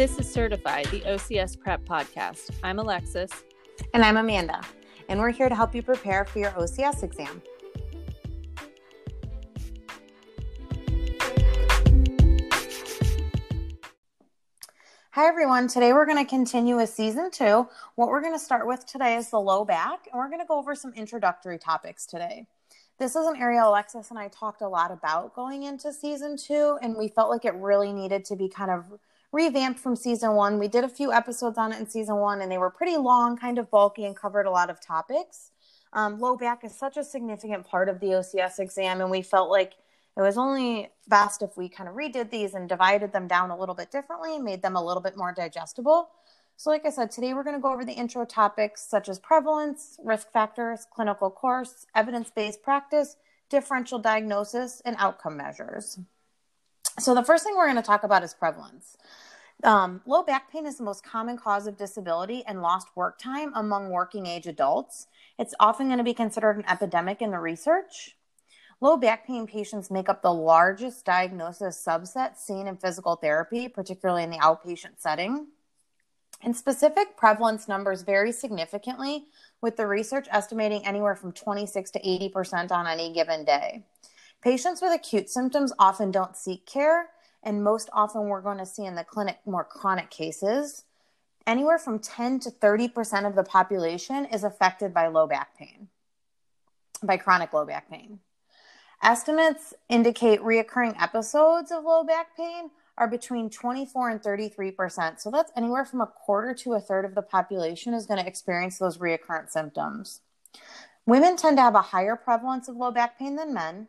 This is Certified, the OCS Prep Podcast. I'm Alexis. And I'm Amanda. And we're here to help you prepare for your OCS exam. Hi, everyone. Today, we're going to continue with Season 2. What we're going to start with today is the low back, and we're going to go over some introductory topics today. This is an area Alexis and I talked a lot about going into Season 2, and we felt like it really needed to be kind of revamped from Season 1. We did a few episodes on it in Season 1, and they were pretty long, kind of bulky, and covered a lot of topics. Low back is such a significant part of the OCS exam, and we felt like it was only best if we kind of redid these and divided them down a little bit differently and made them a little bit more digestible. So like I said, today we're going to go over the intro topics such as prevalence, risk factors, clinical course, evidence-based practice, differential diagnosis, and outcome measures. So the first thing we're going to talk about is prevalence. Low back pain is the most common cause of disability and lost work time among working age adults. It's often going to be considered an epidemic in the research. Low back pain patients make up the largest diagnosis subset seen in physical therapy, particularly in the outpatient setting. And specific prevalence numbers vary significantly, with the research estimating anywhere from 26 to 80% on any given day. Patients with acute symptoms often don't seek care, and most often we're going to see in the clinic more chronic cases. Anywhere from 10 to 30% of the population is affected by low back pain, by chronic low back pain. Estimates indicate reoccurring episodes of low back pain are between 24 and 33%. So that's anywhere from a quarter to a third of the population is going to experience those reoccurrent symptoms. Women tend to have a higher prevalence of low back pain than men.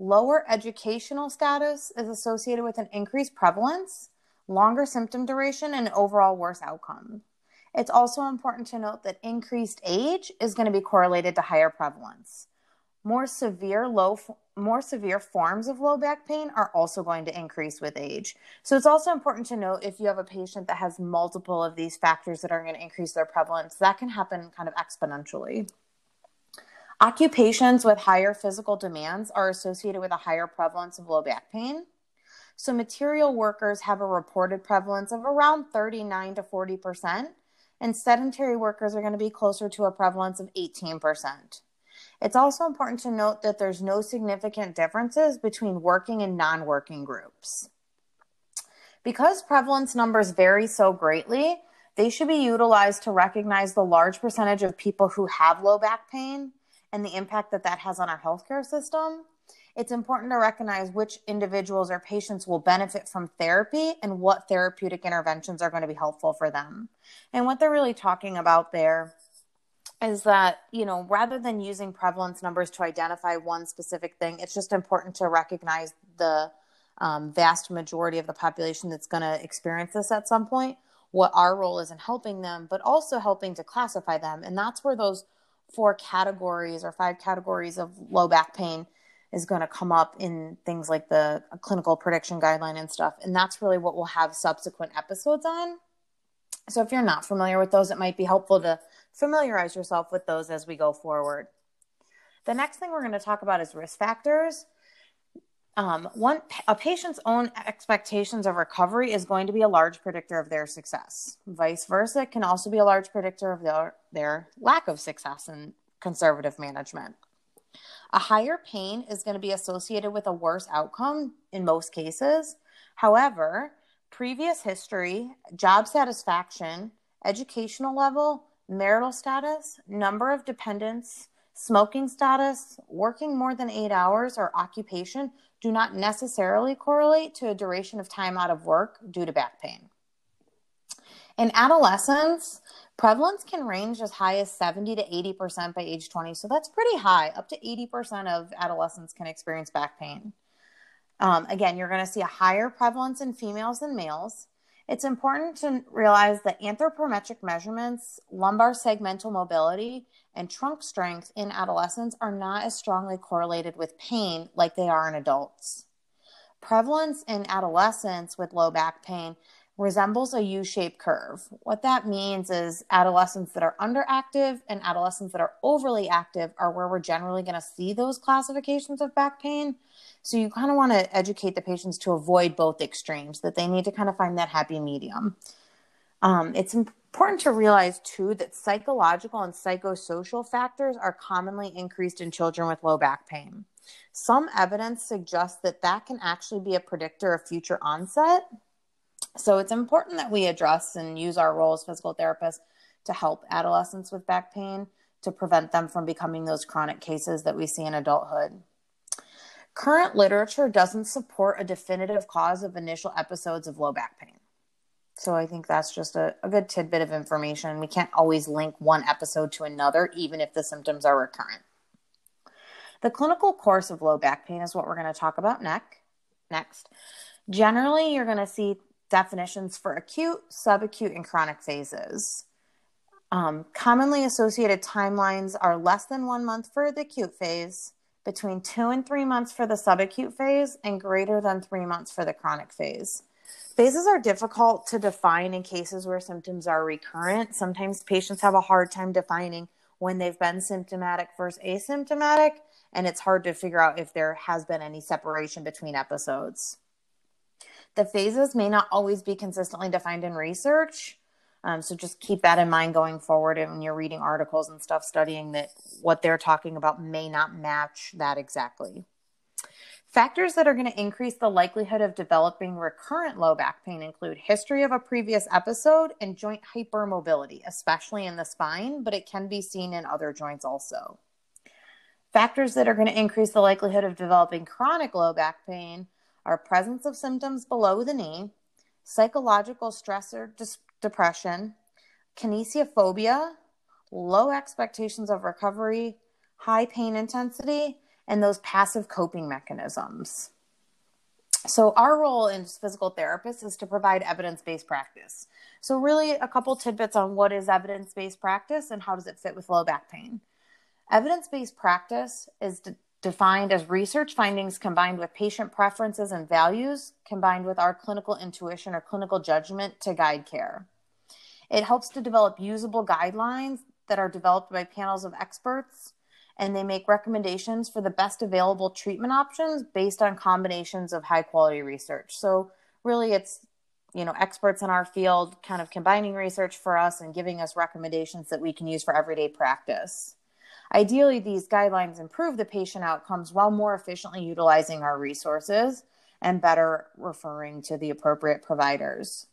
Lower educational status is associated with an increased prevalence, longer symptom duration, and overall worse outcome. It's also important to note that increased age is going to be correlated to higher prevalence. More severe forms of low back pain are also going to increase with age. So it's also important to note if you have a patient that has multiple of these factors that are going to increase their prevalence, that can happen kind of exponentially. Occupations with higher physical demands are associated with a higher prevalence of low back pain. So material workers have a reported prevalence of around 39 to 40%, and sedentary workers are going to be closer to a prevalence of 18%. It's also important to note that there's no significant differences between working and non-working groups. Because prevalence numbers vary so greatly, they should be utilized to recognize the large percentage of people who have low back pain and the impact that that has on our healthcare system. It's important to recognize which individuals or patients will benefit from therapy and what therapeutic interventions are going to be helpful for them. And what they're really talking about there is that, you know, rather than using prevalence numbers to identify one specific thing, it's just important to recognize the vast majority of the population that's going to experience this at some point, what our role is in helping them, but also helping to classify them. And that's where those 5 categories of low back pain is going to come up in things like the clinical prediction guideline and stuff. And that's really what we'll have subsequent episodes on. So if you're not familiar with those, it might be helpful to familiarize yourself with those as we go forward. The next thing we're going to talk about is risk factors. A patient's own expectations of recovery is going to be a large predictor of their success. Vice versa, it can also be a large predictor of their lack of success in conservative management. A higher pain is going to be associated with a worse outcome in most cases. However, previous history, job satisfaction, educational level, marital status, number of dependents, smoking status, working more than 8 hours, or occupation do not necessarily correlate to a duration of time out of work due to back pain. In adolescence, prevalence can range as high as 70 to 80% by age 20, so that's pretty high. Up to 80% of adolescents can experience back pain. Again, you're going to see a higher prevalence in females than males. It's important to realize that anthropometric measurements, lumbar segmental mobility, and trunk strength in adolescents are not as strongly correlated with pain like they are in adults. Prevalence in adolescents with low back pain resembles a U-shaped curve. What that means is adolescents that are underactive and adolescents that are overly active are where we're generally going to see those classifications of back pain. So you kind of want to educate the patients to avoid both extremes, that they need to kind of find that happy medium. It's important to realize, too, that psychological and psychosocial factors are commonly increased in children with low back pain. Some evidence suggests that that can actually be a predictor of future onset. So it's important that we address and use our role as physical therapists to help adolescents with back pain to prevent them from becoming those chronic cases that we see in adulthood. Current literature doesn't support a definitive cause of initial episodes of low back pain. So I think that's just a good tidbit of information. We can't always link one episode to another, even if the symptoms are recurrent. The clinical course of low back pain is what we're going to talk about next. Generally, you're going to see definitions for acute, subacute, and chronic phases. Commonly associated timelines are less than 1 month for the acute phase, between 2 and 3 months for the subacute phase, and greater than 3 months for the chronic phase. Phases are difficult to define in cases where symptoms are recurrent. Sometimes patients have a hard time defining when they've been symptomatic versus asymptomatic, and it's hard to figure out if there has been any separation between episodes. The phases may not always be consistently defined in research, so just keep that in mind going forward when you're reading articles and stuff, studying that what they're talking about may not match that exactly. Factors that are going to increase the likelihood of developing recurrent low back pain include history of a previous episode and joint hypermobility, especially in the spine, but it can be seen in other joints also. Factors that are going to increase the likelihood of developing chronic low back pain are presence of symptoms below the knee, psychological stress or depression, kinesiophobia, low expectations of recovery, high pain intensity, and those passive coping mechanisms. So our role as physical therapists is to provide evidence-based practice. So really a couple tidbits on what is evidence-based practice and how does it fit with low back pain. Evidence-based practice is defined as research findings combined with patient preferences and values, combined with our clinical intuition or clinical judgment to guide care. It helps to develop usable guidelines that are developed by panels of experts, and they make recommendations for the best available treatment options based on combinations of high-quality research. So really it's, experts in our field kind of combining research for us and giving us recommendations that we can use for everyday practice. Ideally, these guidelines improve the patient outcomes while more efficiently utilizing our resources and better referring to the appropriate providers.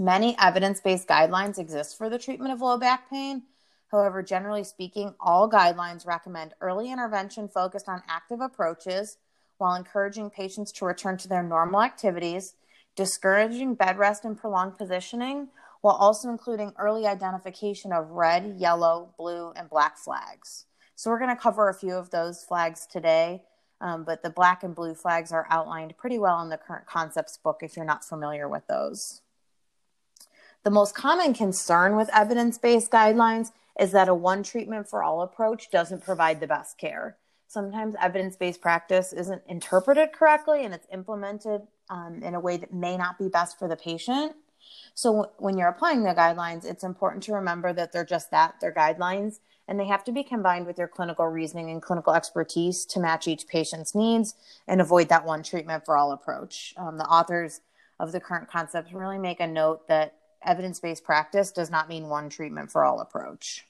Many evidence-based guidelines exist for the treatment of low back pain. However, generally speaking, all guidelines recommend early intervention focused on active approaches while encouraging patients to return to their normal activities, discouraging bed rest and prolonged positioning, while also including early identification of red, yellow, blue, and black flags. So we're going to cover a few of those flags today, but the black and blue flags are outlined pretty well in the current concepts book if you're not familiar with those. The most common concern with evidence-based guidelines is that a one treatment for all approach doesn't provide the best care. Sometimes evidence-based practice isn't interpreted correctly and it's implemented in a way that may not be best for the patient. So when you're applying the guidelines, it's important to remember that they're just that, they're guidelines, and they have to be combined with your clinical reasoning and clinical expertise to match each patient's needs and avoid that one treatment for all approach. The authors of the current concepts really make a note that evidence-based practice does not mean one treatment for all approach.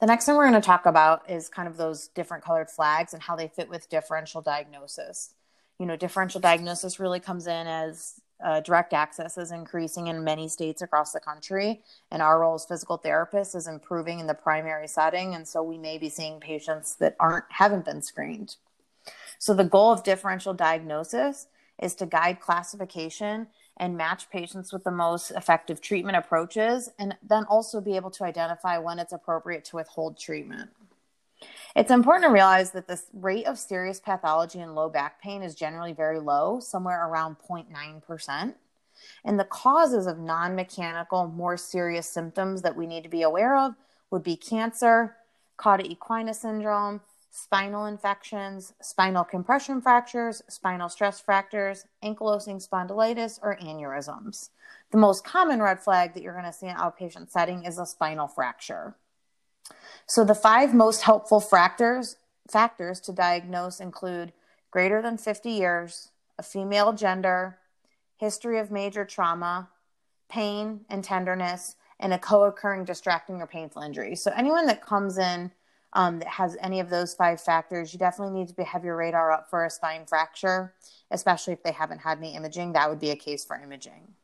The next thing we're going to talk about is kind of those different colored flags and how they fit with differential diagnosis. Differential diagnosis really comes in as direct access is increasing in many states across the country, and our role as physical therapists is improving in the primary setting, and so we may be seeing patients that haven't been screened. So the goal of differential diagnosis is to guide classification and match patients with the most effective treatment approaches, and then also be able to identify when it's appropriate to withhold treatment. It's important to realize that the rate of serious pathology in low back pain is generally very low, somewhere around 0.9%. And the causes of non-mechanical, more serious symptoms that we need to be aware of would be cancer, cauda equina syndrome, spinal infections, spinal compression fractures, spinal stress fractures, ankylosing spondylitis, or aneurysms. The most common red flag that you're going to see in an outpatient setting is a spinal fracture. So the 5 most helpful factors to diagnose include greater than 50 years, a female gender, history of major trauma, pain and tenderness, and a co-occurring distracting or painful injury. So anyone that comes in that has any of those 5 factors, you definitely need to have your radar up for a spine fracture, especially if they haven't had any imaging. That would be a case for imaging.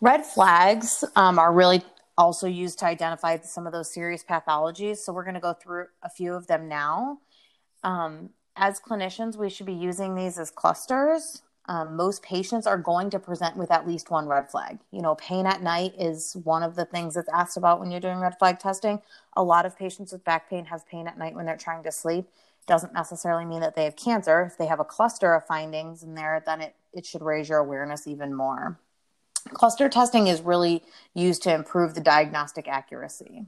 Red flags are really also used to identify some of those serious pathologies. So we're going to go through a few of them now. As clinicians, we should be using these as clusters. Most patients are going to present with at least one red flag. You know, pain at night is one of the things that's asked about when you're doing red flag testing. A lot of patients with back pain have pain at night when they're trying to sleep. Doesn't necessarily mean that they have cancer. If they have a cluster of findings in there, then it should raise your awareness even more. Cluster testing is really used to improve the diagnostic accuracy.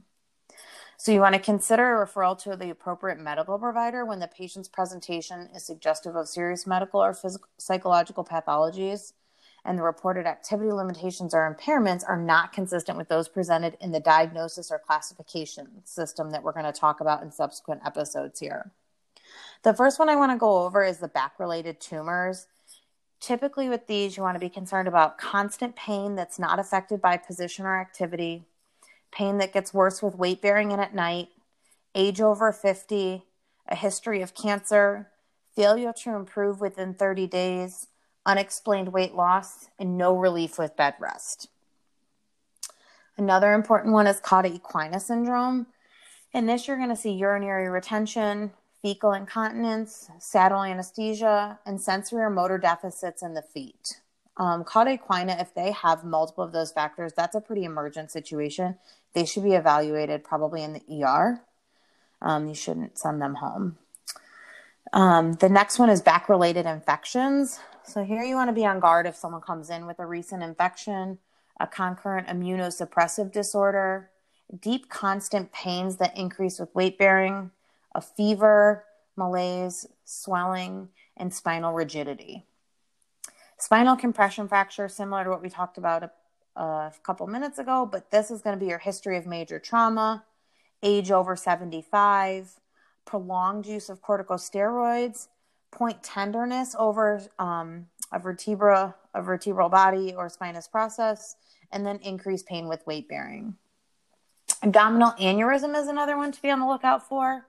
So you want to consider a referral to the appropriate medical provider when the patient's presentation is suggestive of serious medical or psychological pathologies, and the reported activity limitations or impairments are not consistent with those presented in the diagnosis or classification system that we're going to talk about in subsequent episodes here. The first one I want to go over is the back-related tumors. Typically with these, you want to be concerned about constant pain that's not affected by position or activity, pain that gets worse with weight bearing and at night, age over 50, a history of cancer, failure to improve within 30 days, unexplained weight loss, and no relief with bed rest. Another important one is cauda equina syndrome. In this, you're going to see urinary retention, fecal incontinence, saddle anesthesia, and sensory or motor deficits in the feet. Cauda equina, if they have multiple of those factors, that's a pretty emergent situation. They should be evaluated probably in the ER. You shouldn't send them home. The next one is back-related infections. So here you want to be on guard if someone comes in with a recent infection, a concurrent immunosuppressive disorder, deep constant pains that increase with weight bearing, a fever, malaise, swelling, and spinal rigidity. Spinal compression fracture, similar to what we talked about a couple minutes ago, but this is going to be your history of major trauma, age over 75, prolonged use of corticosteroids, point tenderness over a vertebral body or spinous process, and then increased pain with weight bearing. Abdominal aneurysm is another one to be on the lookout for.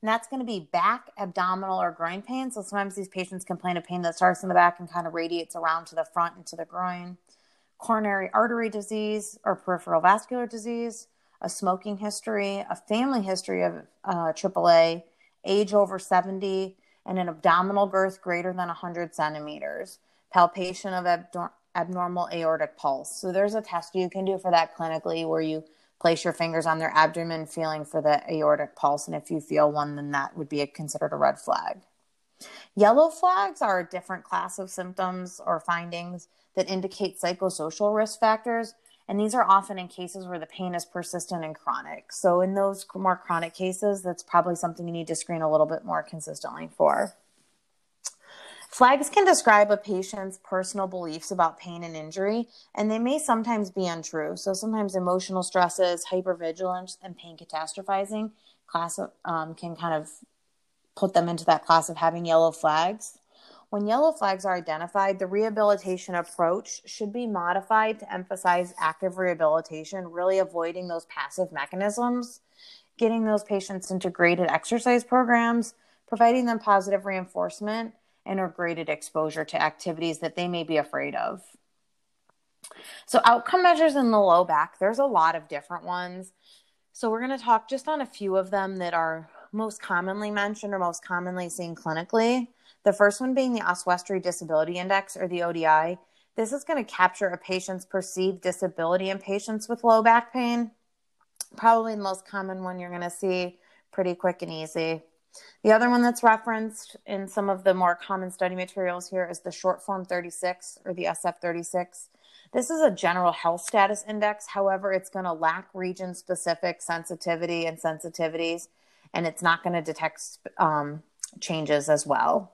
And that's going to be back, abdominal, or groin pain. So sometimes these patients complain of pain that starts in the back and kind of radiates around to the front and to the groin. Coronary artery disease or peripheral vascular disease, a smoking history, a family history of AAA, age over 70, and an abdominal girth greater than 100 centimeters, palpation of abnormal aortic pulse. So there's a test you can do for that clinically where you place your fingers on their abdomen, feeling for the aortic pulse. And if you feel one, then that would be considered a red flag. Yellow flags are a different class of symptoms or findings that indicate psychosocial risk factors. And these are often in cases where the pain is persistent and chronic. So in those more chronic cases, that's probably something you need to screen a little bit more consistently for. Flags can describe a patient's personal beliefs about pain and injury, and they may sometimes be untrue. So sometimes emotional stresses, hypervigilance, and pain catastrophizing can kind of put them into that class of having yellow flags. When yellow flags are identified, the rehabilitation approach should be modified to emphasize active rehabilitation, really avoiding those passive mechanisms, getting those patients into graded exercise programs, providing them positive reinforcement, and or graded exposure to activities that they may be afraid of. So outcome measures in the low back, there's a lot of different ones. So we're going to talk just on a few of them that are most commonly mentioned or most commonly seen clinically. The first one being the Oswestry Disability Index, or the ODI. This is going to capture a patient's perceived disability in patients with low back pain. Probably the most common one you're going to see, pretty quick and easy. The other one that's referenced in some of the more common study materials here is the Short Form 36, or the SF36. This is a general health status index. However, it's going to lack region-specific sensitivity and sensitivities, and it's not going to detect changes as well.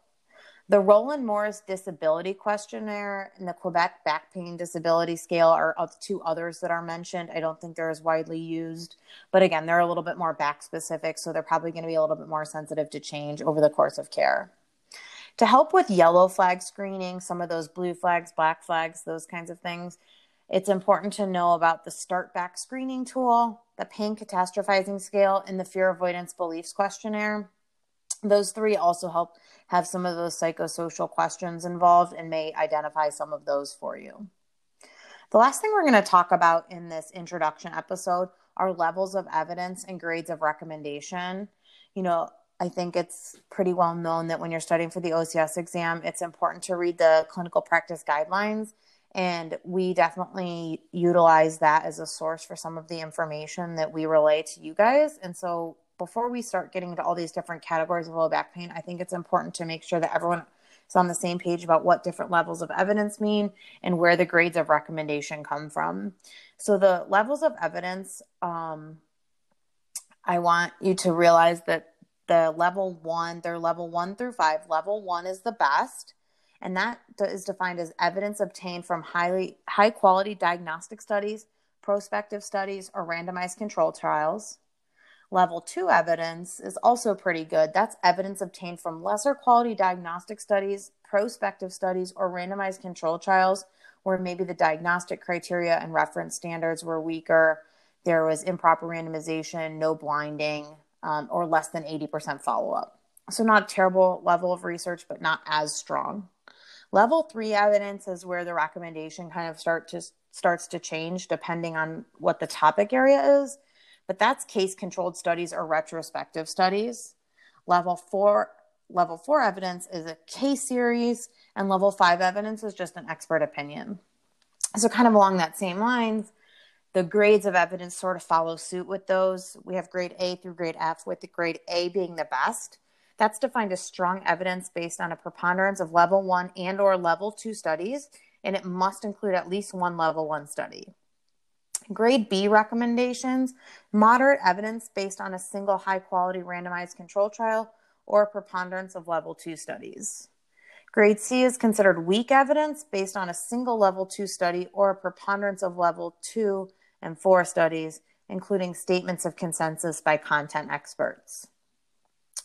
The Roland Morris Disability Questionnaire and the Quebec Back Pain Disability Scale are two others that are mentioned. I don't think they're as widely used, but again, they're a little bit more back specific, so they're probably going to be a little bit more sensitive to change over the course of care. To help with yellow flag screening, some of those blue flags, black flags, those kinds of things, it's important to know about the Start Back Screening Tool, the Pain Catastrophizing Scale, and the Fear Avoidance Beliefs Questionnaire. Those three also help have some of those psychosocial questions involved and may identify some of those for you. The last thing we're going to talk about in this introduction episode are levels of evidence and grades of recommendation. You know, I think it's pretty well known that when you're studying for the OCS exam, it's important to read the clinical practice guidelines. And we definitely utilize that as a source for some of the information that we relay to you guys. And so before we start getting into all these different categories of low back pain, I think it's important to make sure that everyone is on the same page about what different levels of evidence mean and where the grades of recommendation come from. So the levels of evidence, I want you to realize that the level one, they're level 1 through 5. Level 1 is the best, and that is defined as evidence obtained from high quality diagnostic studies, prospective studies, or randomized control trials. Level 2 evidence is also pretty good. That's evidence obtained from lesser quality diagnostic studies, prospective studies, or randomized control trials where maybe the diagnostic criteria and reference standards were weaker, there was improper randomization, no blinding, or less than 80% follow-up. So not a terrible level of research, but not as strong. Level 3 evidence is where the recommendation kind of starts to change depending on what the topic area is. But that's case-controlled studies or retrospective studies. Level four evidence is a case series, and level 5 evidence is just an expert opinion. So kind of along that same lines, the grades of evidence sort of follow suit with those. We have grade A through grade F, with the grade A being the best. That's defined as strong evidence based on a preponderance of level 1 and or level 2 studies, and it must include at least one level 1 study. Grade B recommendations, moderate evidence based on a single high-quality randomized control trial or preponderance of level 2 studies. Grade C is considered weak evidence based on a single level 2 study or a preponderance of level 2 and 4 studies, including statements of consensus by content experts.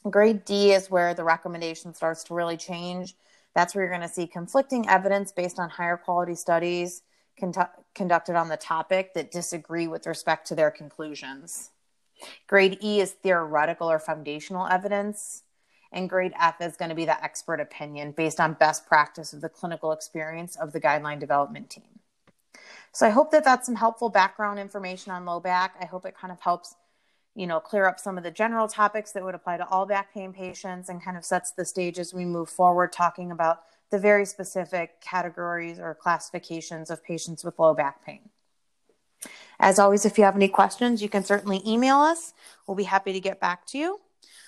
Grade D is where the recommendation starts to really change. That's where you're going to see conflicting evidence based on higher quality studies conducted on the topic that disagree with respect to their conclusions. Grade E is theoretical or foundational evidence, and grade F is going to be the expert opinion based on best practice of the clinical experience of the guideline development team. So I hope that that's some helpful background information on low back. I hope it kind of helps, you know, clear up some of the general topics that would apply to all back pain patients and kind of sets the stage as we move forward talking about the very specific categories or classifications of patients with low back pain. As always, if you have any questions, you can certainly email us. We'll be happy to get back to you.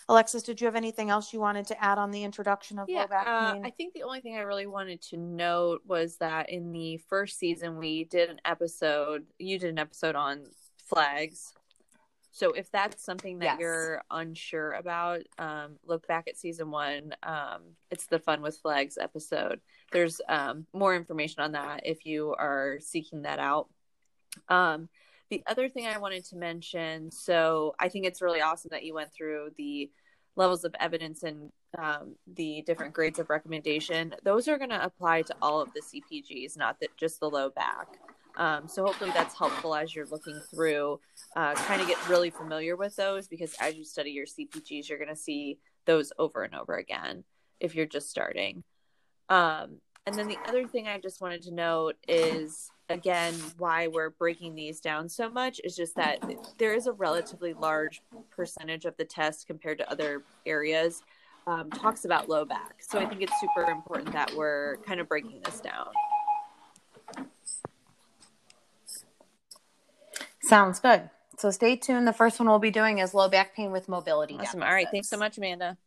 Alexis, did you have anything else you wanted to add on the introduction of low back pain? I think the only thing I really wanted to note was that in the first season, you did an episode on flags. So if that's something that you're unsure about, look back at season 1. It's the Fun with Flags episode. There's more information on that if you are seeking that out. The other thing I wanted to mention, so I think it's really awesome that you went through the levels of evidence and the different grades of recommendation. Those are going to apply to all of the CPGs, not that just the low back. So hopefully that's helpful as you're looking through, kind of get really familiar with those, because as you study your CPGs, you're going to see those over and over again if you're just starting. And then the other thing I just wanted to note is, again, why we're breaking these down so much is just that there is a relatively large percentage of the test compared to other areas talks about low back. So I think it's super important that we're kind of breaking this down. Sounds good. So stay tuned. The first one we'll be doing is low back pain with mobility. Awesome. Deficits. All right. Thanks so much, Amanda.